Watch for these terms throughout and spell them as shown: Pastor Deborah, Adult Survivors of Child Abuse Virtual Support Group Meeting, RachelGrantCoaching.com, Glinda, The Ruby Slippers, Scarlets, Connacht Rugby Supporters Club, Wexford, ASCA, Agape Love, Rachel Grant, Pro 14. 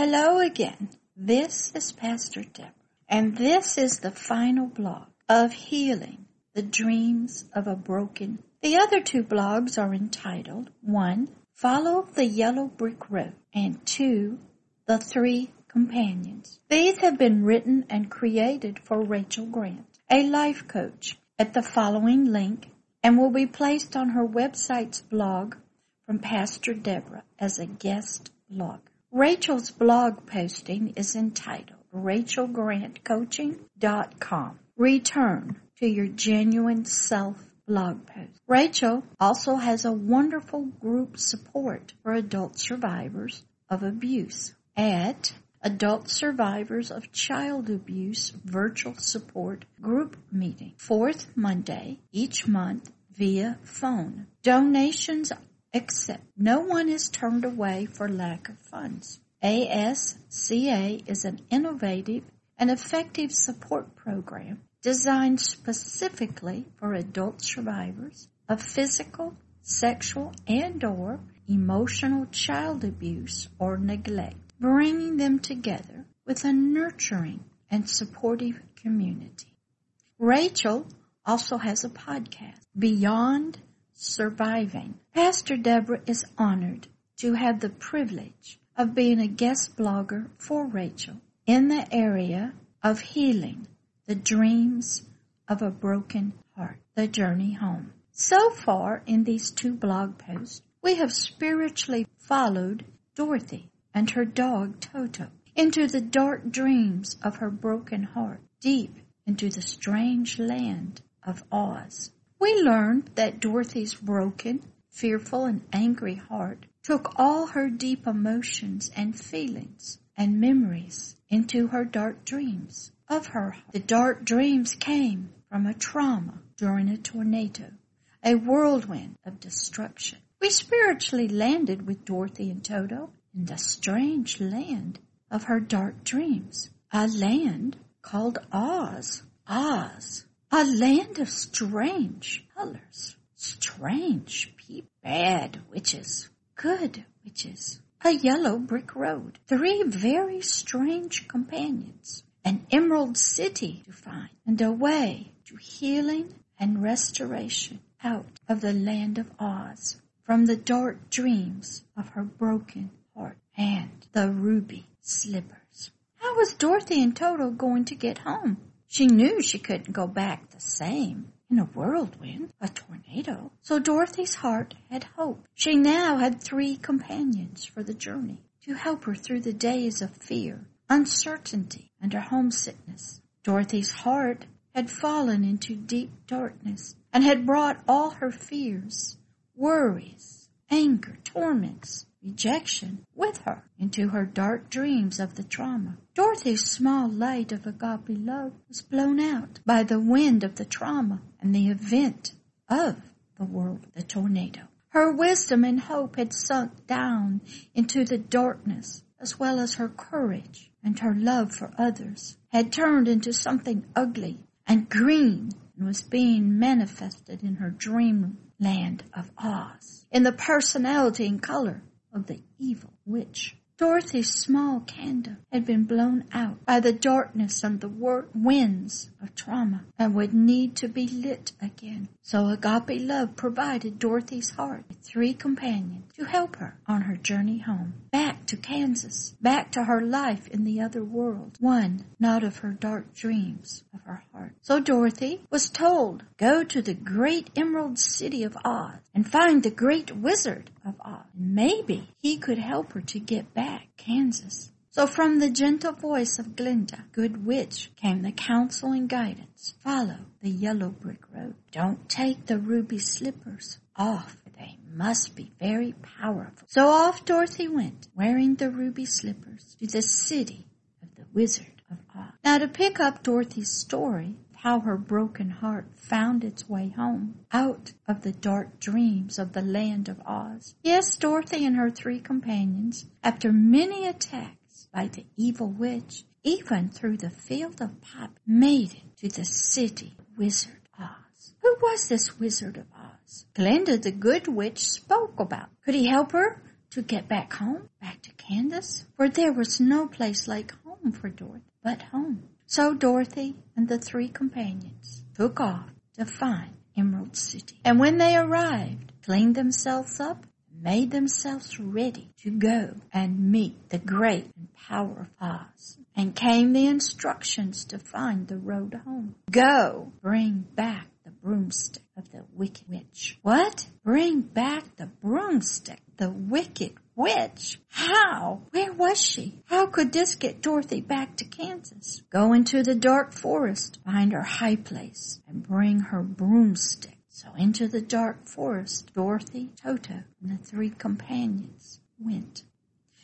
Hello again. This is Pastor Deborah, and this is the final blog of Healing the Dreams of a Broken. The other two blogs are entitled, 1, Follow the Yellow Brick Road, and 2, The Three Companions. These have been written and created for Rachel Grant, a life coach, at the following link, and will be placed on her website's blog from Pastor Deborah as a guest blogger. Rachel's blog posting is entitled RachelGrantCoaching.com. Return to your genuine self blog post. Rachel also has a wonderful group support for adult survivors of abuse at Adult Survivors of Child Abuse Virtual Support Group Meeting, 4th Monday each month via phone. Donations except no one is turned away for lack of funds. ASCA is an innovative and effective support program designed specifically for adult survivors of physical, sexual, and/or emotional child abuse or neglect, bringing them together with a nurturing and supportive community. Rachel also has a podcast, Beyond Surviving. Pastor Deborah is honored to have the privilege of being a guest blogger for Rachel in the area of healing the dreams of a broken heart, the journey home. So far in these two blog posts, we have spiritually followed Dorothy and her dog Toto into the dark dreams of her broken heart, deep into the strange land of Oz. We learned that Dorothy's broken, fearful, and angry heart took all her deep emotions and feelings and memories into her dark dreams of her heart. The dark dreams came from a trauma during a tornado, a whirlwind of destruction. We spiritually landed with Dorothy and Toto in the strange land of her dark dreams, a land called Oz. Oz. A land of strange colors, strange people, bad witches, good witches, a yellow brick road, 3 very strange companions, an emerald city to find, and a way to healing and restoration out of the land of Oz from the dark dreams of her broken heart and the ruby slippers. How was Dorothy and Toto going to get home? She knew she couldn't go back the same in a whirlwind, a tornado. So Dorothy's heart had hope. She now had 3 companions for the journey to help her through the days of fear, uncertainty, and her homesickness. Dorothy's heart had fallen into deep darkness and had brought all her fears, worries, anger, torments, rejection with her into her dark dreams of the trauma. Dorothy's small light of agape love was blown out by the wind of the trauma and the event of the world, the tornado. Her wisdom and hope had sunk down into the darkness, as well as her courage and her love for others had turned into something ugly and green and was being manifested in her dreamland of Oz, in the personality and color of the evil witch. Dorothy's small candle had been blown out by the darkness and the winds of trauma and would need to be lit again. So agape love provided Dorothy's heart with 3 companions to help her on her journey home, back to Kansas, back to her life in the other world, one not of her dark dreams of her heart. So Dorothy was told, go to the great emerald city of Oz and find the great wizard of Oz. Maybe he could help her to get back Kansas. So from the gentle voice of Glinda, good witch, came the counsel and guidance. Follow the yellow brick road. Don't take the ruby slippers off. They must be very powerful. So off Dorothy went, wearing the ruby slippers, to the city of the Wizard of Oz. Now to pick up Dorothy's story, how her broken heart found its way home, out of the dark dreams of the land of Oz. Yes, Dorothy and her 3 companions, after many attacks by the evil witch, even through the field of pop, made it to the city of Wizard Oz. Who was this Wizard of Oz? Glinda the good witch spoke about. Could he help her to get back home, back to Candace, for there was no place like home for Dorothy but home. So Dorothy and the three companions took off to find Emerald City. And when they arrived, cleaned themselves up, made themselves ready to go and meet the great and powerful Oz. And came the instructions to find the road home. Go, bring back the broomstick of the wicked witch. What? Bring back the broomstick, the wicked witch? How? Where was she? How could this get Dorothy back to Kansas? Go into the dark forest, find her high place, and bring her broomstick. So into the dark forest, Dorothy, Toto, and the three companions went.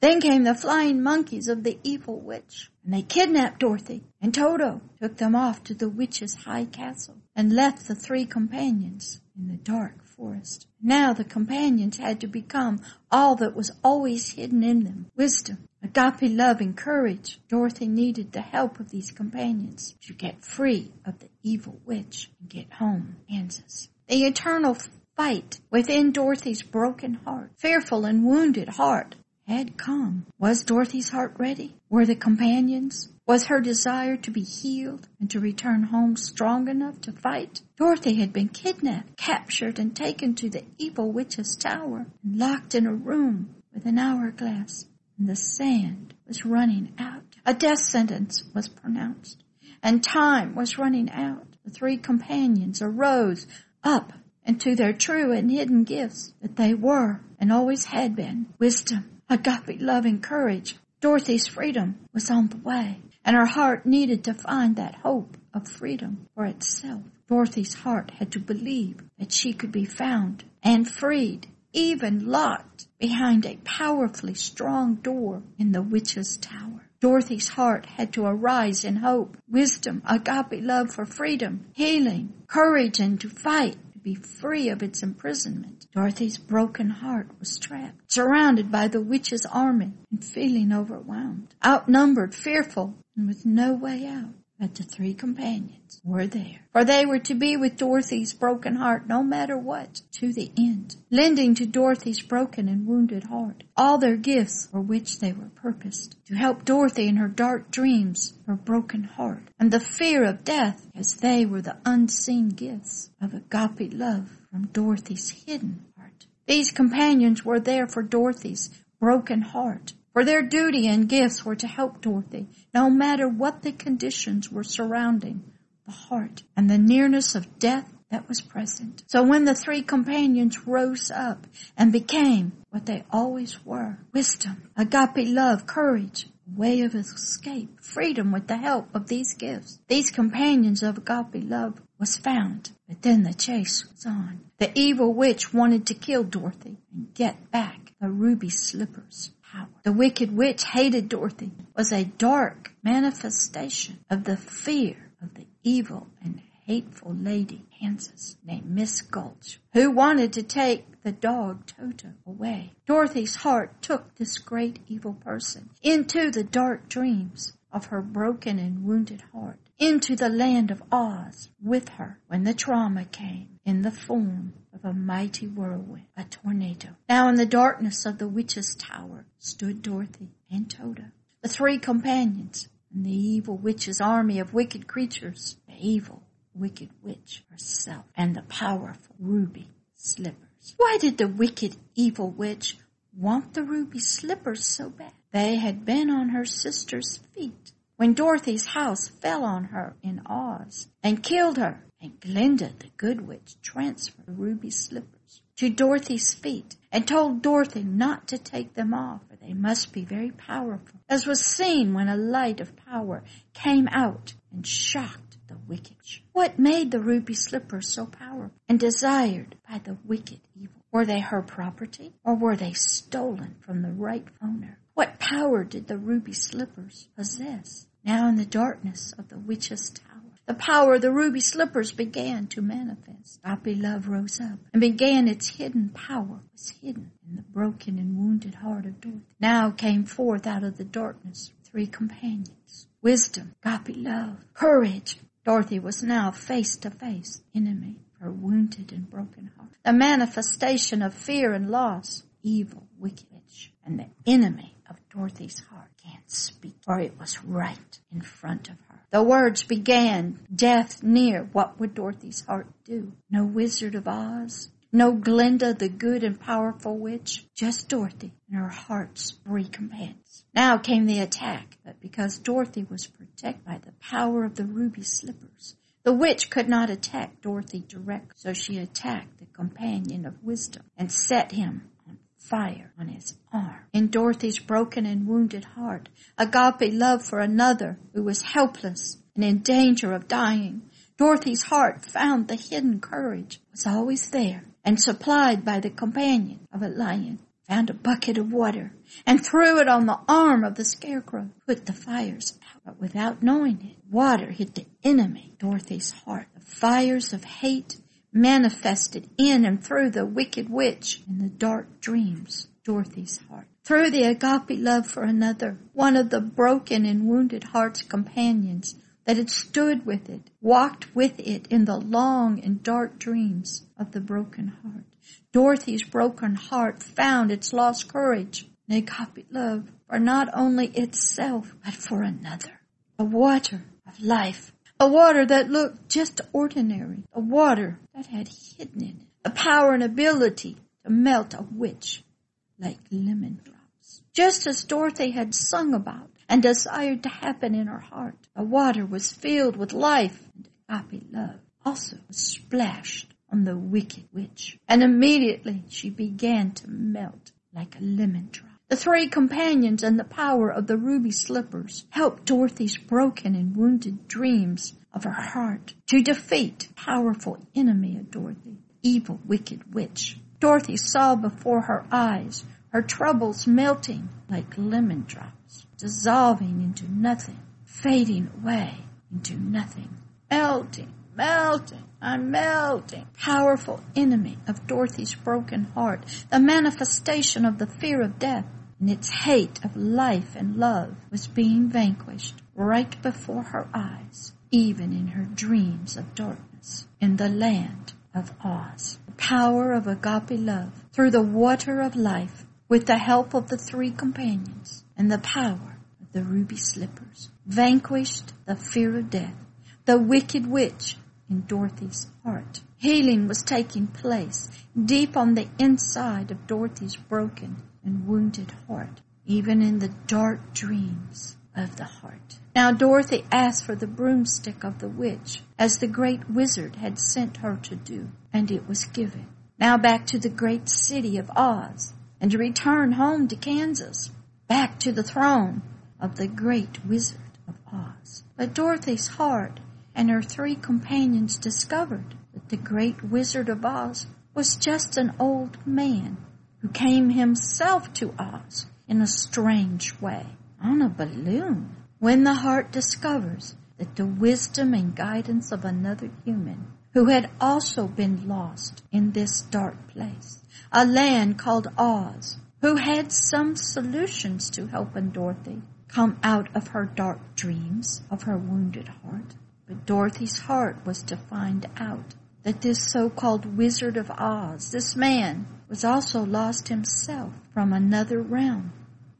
Then came the flying monkeys of the evil witch, and they kidnapped Dorothy and Toto, took them off to the witch's high castle, and left the three companions in the dark forest. Now the companions had to become all that was always hidden in them: wisdom, agape love, and courage. Dorothy needed the help of these companions to get free of the evil witch and get home, Kansas. The eternal fight within Dorothy's broken heart, fearful and wounded heart, had come. Was Dorothy's heart ready? Were the companions? Was her desire to be healed and to return home strong enough to fight? Dorothy had been kidnapped, captured, and taken to the evil witch's tower, and locked in a room with an hourglass, and the sand was running out. A death sentence was pronounced, and time was running out. The three companions arose up into their true and hidden gifts that they were and always had been: wisdom, agape love, and courage. Dorothy's freedom was on the way, and her heart needed to find that hope of freedom for itself. Dorothy's heart had to believe that she could be found and freed, even locked behind a powerfully strong door in the witch's tower. Dorothy's heart had to arise in hope, wisdom, agape love for freedom, healing, courage, and to fight, to be free of its imprisonment. Dorothy's broken heart was trapped, surrounded by the witch's army, and feeling overwhelmed, outnumbered, fearful, and with no way out. But the three companions were there, for they were to be with Dorothy's broken heart no matter what, to the end, lending to Dorothy's broken and wounded heart all their gifts for which they were purposed, to help Dorothy in her dark dreams, her broken heart, and the fear of death, as they were the unseen gifts of agape love from Dorothy's hidden heart. These companions were there for Dorothy's broken heart, for their duty and gifts were to help Dorothy, no matter what the conditions were surrounding the heart and the nearness of death that was present. So when the three companions rose up and became what they always were: wisdom, agape love, courage, way of escape, freedom with the help of these gifts, these companions of agape love was found. But then the chase was on. The evil witch wanted to kill Dorothy and get back the ruby slippers. The wicked witch hated Dorothy, was a dark manifestation of the fear of the evil and hateful lady Kansas named Miss Gulch, who wanted to take the dog Toto away. Dorothy's heart took this great evil person into the dark dreams of her broken and wounded heart, into the land of Oz with her when the trauma came in the form of a mighty whirlwind, a tornado. Now in the darkness of the witch's tower stood Dorothy and Toto, the three companions, and the evil witch's army of wicked creatures, the evil wicked witch herself, and the powerful ruby slippers. Why did the wicked evil witch want the ruby slippers so bad? They had been on her sister's feet when Dorothy's house fell on her in Oz and killed her, and Glinda the good witch transferred the ruby slippers to Dorothy's feet and told Dorothy not to take them off, for they must be very powerful, as was seen when a light of power came out and shocked the wicked. What made the ruby slippers so powerful and desired by the wicked evil? Were they her property, or were they stolen from the rightful owner? What power did the ruby slippers possess? Now in the darkness of the witch's tower, the power of the ruby slippers began to manifest. Agape love rose up and began its hidden power. It was hidden in the broken and wounded heart of Dorothy. Now came forth out of the darkness three companions: wisdom, agape love, courage. Dorothy was now face to face enemy, her wounded and broken heart, the manifestation of fear and loss, evil, wicked. and the enemy of Dorothy's heart can't speak, for it was right in front of her. The words began, death near. What would Dorothy's heart do? No Wizard of Oz, no Glinda the good and powerful witch, just Dorothy and her heart's recompense. Now came the attack, but because Dorothy was protected by the power of the ruby slippers, the witch could not attack Dorothy directly, so she attacked the companion of wisdom and set him on fire on his arm. In Dorothy's broken and wounded heart, agape love for another who was helpless and in danger of dying, Dorothy's heart found the hidden courage was always there and supplied by the companion of a lion. Found a bucket of water and threw it on the arm of the scarecrow. Put the fires out, but without knowing it, water hit the enemy, Dorothy's heart. The fires of hate manifested in and through the wicked witch in the dark dreams, Dorothy's heart. Through the agape love for another, one of the broken and wounded heart's companions that had stood with it, walked with it in the long and dark dreams of the broken heart. Dorothy's broken heart found its lost courage and agape love for not only itself, but for another. The water of life, a water that looked just ordinary, a water that had hidden in it the power and ability to melt a witch like lemon drops. Just as Dorothy had sung about and desired to happen in her heart, the water was filled with life, and agape love also was splashed on the wicked witch, and immediately she began to melt like a lemon drop. The three companions and the power of the ruby slippers helped Dorothy's broken and wounded dreams of her heart to defeat the powerful enemy of Dorothy, evil wicked witch. Dorothy saw before her eyes her troubles melting like lemon drops, dissolving into nothing, fading away into nothing, melting. I'm melting. Powerful enemy of Dorothy's broken heart, the manifestation of the fear of death and its hate of life and love was being vanquished right before her eyes, even in her dreams of darkness in the land of Oz. The power of agape love through the water of life with the help of the three companions and the power of the ruby slippers vanquished the fear of death, the wicked witch, in Dorothy's heart. Healing was taking place deep on the inside of Dorothy's broken and wounded heart, even in the dark dreams of the heart. Now Dorothy asked for the broomstick of the witch, as the great wizard had sent her to do, and it was given. Now back to the great city of Oz, and to return home to Kansas, back to the throne of the great wizard of Oz. But Dorothy's heart and her three companions discovered that the great Wizard of Oz was just an old man who came himself to Oz in a strange way, on a balloon. When the heart discovers that the wisdom and guidance of another human who had also been lost in this dark place, a land called Oz, who had some solutions to helping Dorothy come out of her dark dreams of her wounded heart, but Dorothy's heart was to find out that this so-called Wizard of Oz, this man, was also lost himself from another realm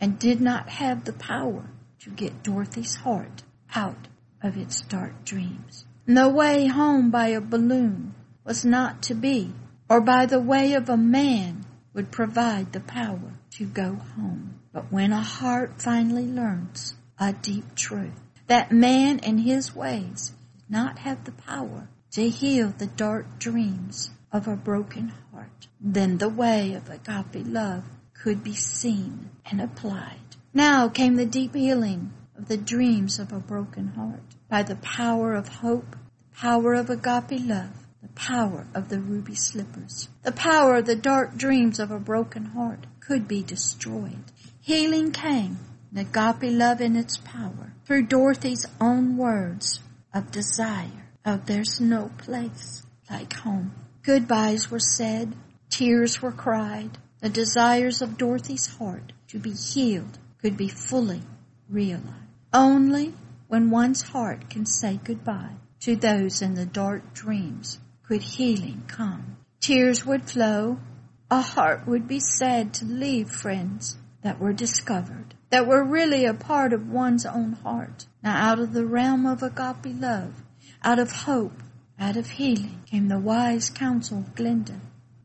and did not have the power to get Dorothy's heart out of its dark dreams. And the way home by a balloon was not to be, or by the way of a man would provide the power to go home. But when a heart finally learns a deep truth, that man and his ways did not have the power to heal the dark dreams of a broken heart, then the way of agape love could be seen and applied. Now came the deep healing of the dreams of a broken heart by the power of hope, the power of agape love, the power of the ruby slippers. The power of the dark dreams of a broken heart could be destroyed. Healing came, and agape love in its power, through Dorothy's own words of desire, of there's no place like home. Goodbyes were said, tears were cried, the desires of Dorothy's heart to be healed could be fully realized. Only when one's heart can say goodbye to those in the dark dreams could healing come. Tears would flow, a heart would be sad to leave friends that were discovered, that were really a part of one's own heart. Now out of the realm of agape love, out of hope, out of healing, came the wise counsel of Glenda.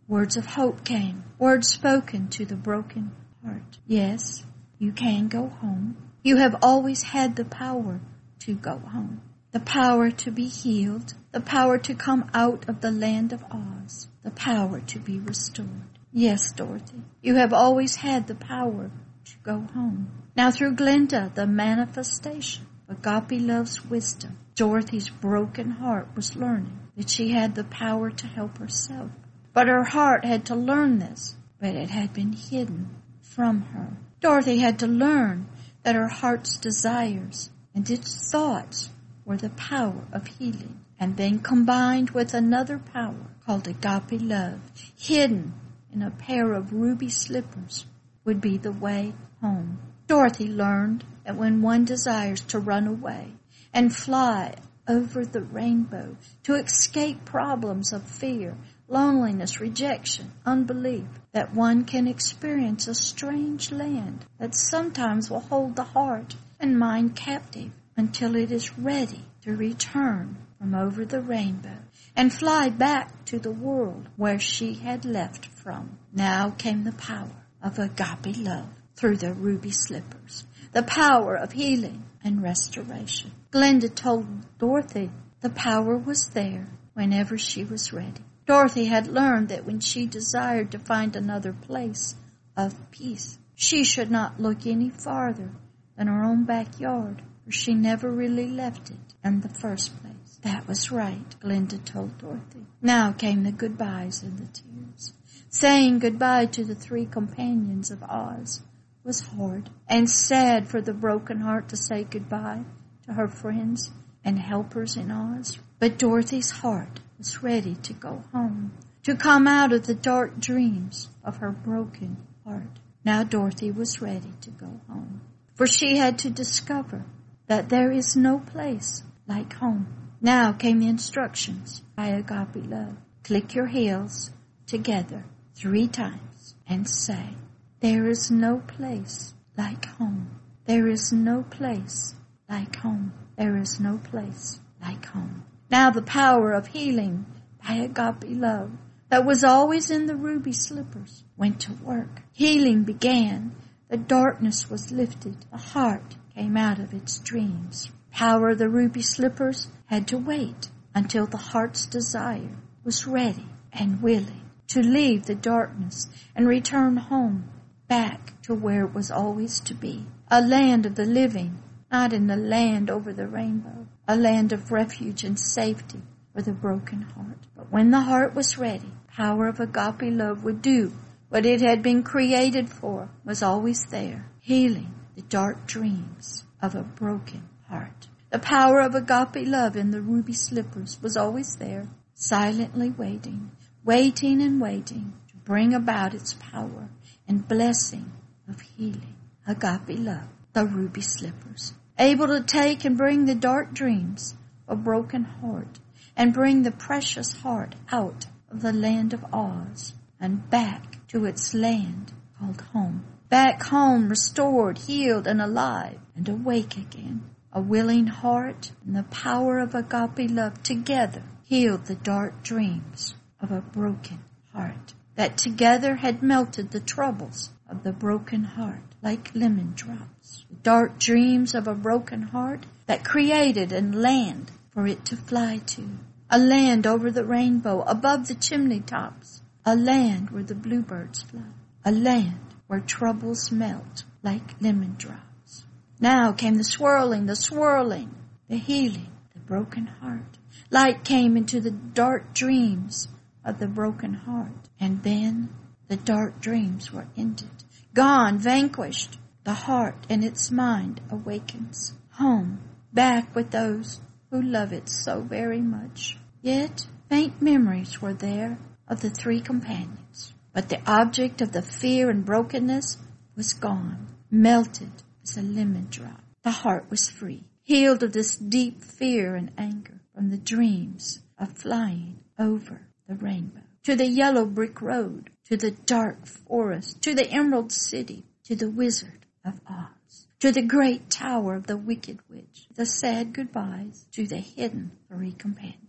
Words of hope came, words spoken to the broken heart. Yes, you can go home. You have always had the power to go home, the power to be healed, the power to come out of the land of Oz, the power to be restored. Yes, Dorothy, you have always had the power to go home. Now through Glenda, the manifestation of agape love's wisdom, Dorothy's broken heart was learning that she had the power to help herself. But her heart had to learn this, but it had been hidden from her. Dorothy had to learn that her heart's desires and its thoughts were the power of healing, and then combined with another power called agape love, hidden in a pair of ruby slippers, would be the way home. Dorothy learned that when one desires to run away and fly over the rainbow, to escape problems of fear, loneliness, rejection, unbelief, that one can experience a strange land that sometimes will hold the heart and mind captive until it is ready to return from over the rainbow and fly back to the world where she had left from. Now came the power of agape love through the ruby slippers, the power of healing and restoration. Glenda told Dorothy the power was there whenever she was ready. Dorothy had learned that when she desired to find another place of peace, she should not look any farther than her own backyard, for she never really left it in the first place. That was right, Glenda told Dorothy. Now came the goodbyes and the tears. Saying goodbye to the three companions of Oz was hard and sad for the broken heart to say goodbye to her friends and helpers in Oz. But Dorothy's heart was ready to go home, to come out of the dark dreams of her broken heart. Now Dorothy was ready to go home, for she had to discover that there is no place like home. Now came the instructions by agape love. Click your heels together 3 times and say, "There is no place like home. There is no place like home. There is no place like home." Now the power of healing by agape love that was always in the ruby slippers went to work. Healing began. The darkness was lifted. The heart came out of its dreams. Power of the ruby slippers had to wait until the heart's desire was ready and willing to leave the darkness and return home, back to where it was always to be, a land of the living, not in the land over the rainbow, a land of refuge and safety for the broken heart. But when the heart was ready, power of agape love would do what it had been created for, was always there, healing the dark dreams of a broken heart. The power of agape love in the ruby slippers was always there, silently waiting, waiting and waiting to bring about its power and blessing of healing. Agape love, the ruby slippers, able to take and bring the dark dreams of broken heart and bring the precious heart out of the land of Oz and back to its land called home. Back home, restored, healed, and alive, and awake again. A willing heart and the power of agape love together healed the dark dreams of a broken heart, that together had melted the troubles of the broken heart like lemon drops. The dark dreams of a broken heart that created a land for it to fly to, a land over the rainbow, above the chimney tops, a land where the bluebirds fly, a land where troubles melt like lemon drops. Now came the swirling, the healing, the broken heart. Light came into the dark dreams of the broken heart, and then the dark dreams were ended, gone, vanquished. The heart and its mind awakens, home, back with those who love it so very much. Yet faint memories were there of the three companions, but the object of the fear and brokenness was gone, melted as a lemon drop. The heart was free, healed of this deep fear and anger from the dreams of flying over the rainbow, to the yellow brick road, to the dark forest, to the emerald city, to the Wizard of Oz, to the great tower of the Wicked Witch, the sad goodbyes to the hidden three companions.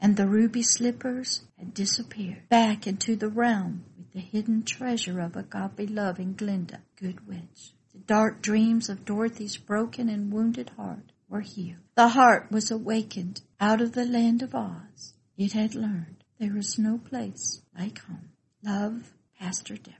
And the ruby slippers had disappeared back into the realm with the hidden treasure of agape love in Glinda, good witch. The dark dreams of Dorothy's broken and wounded heart were healed. The heart was awakened out of the land of Oz. It had learned there is no place like home. Love, Pastor Deborah.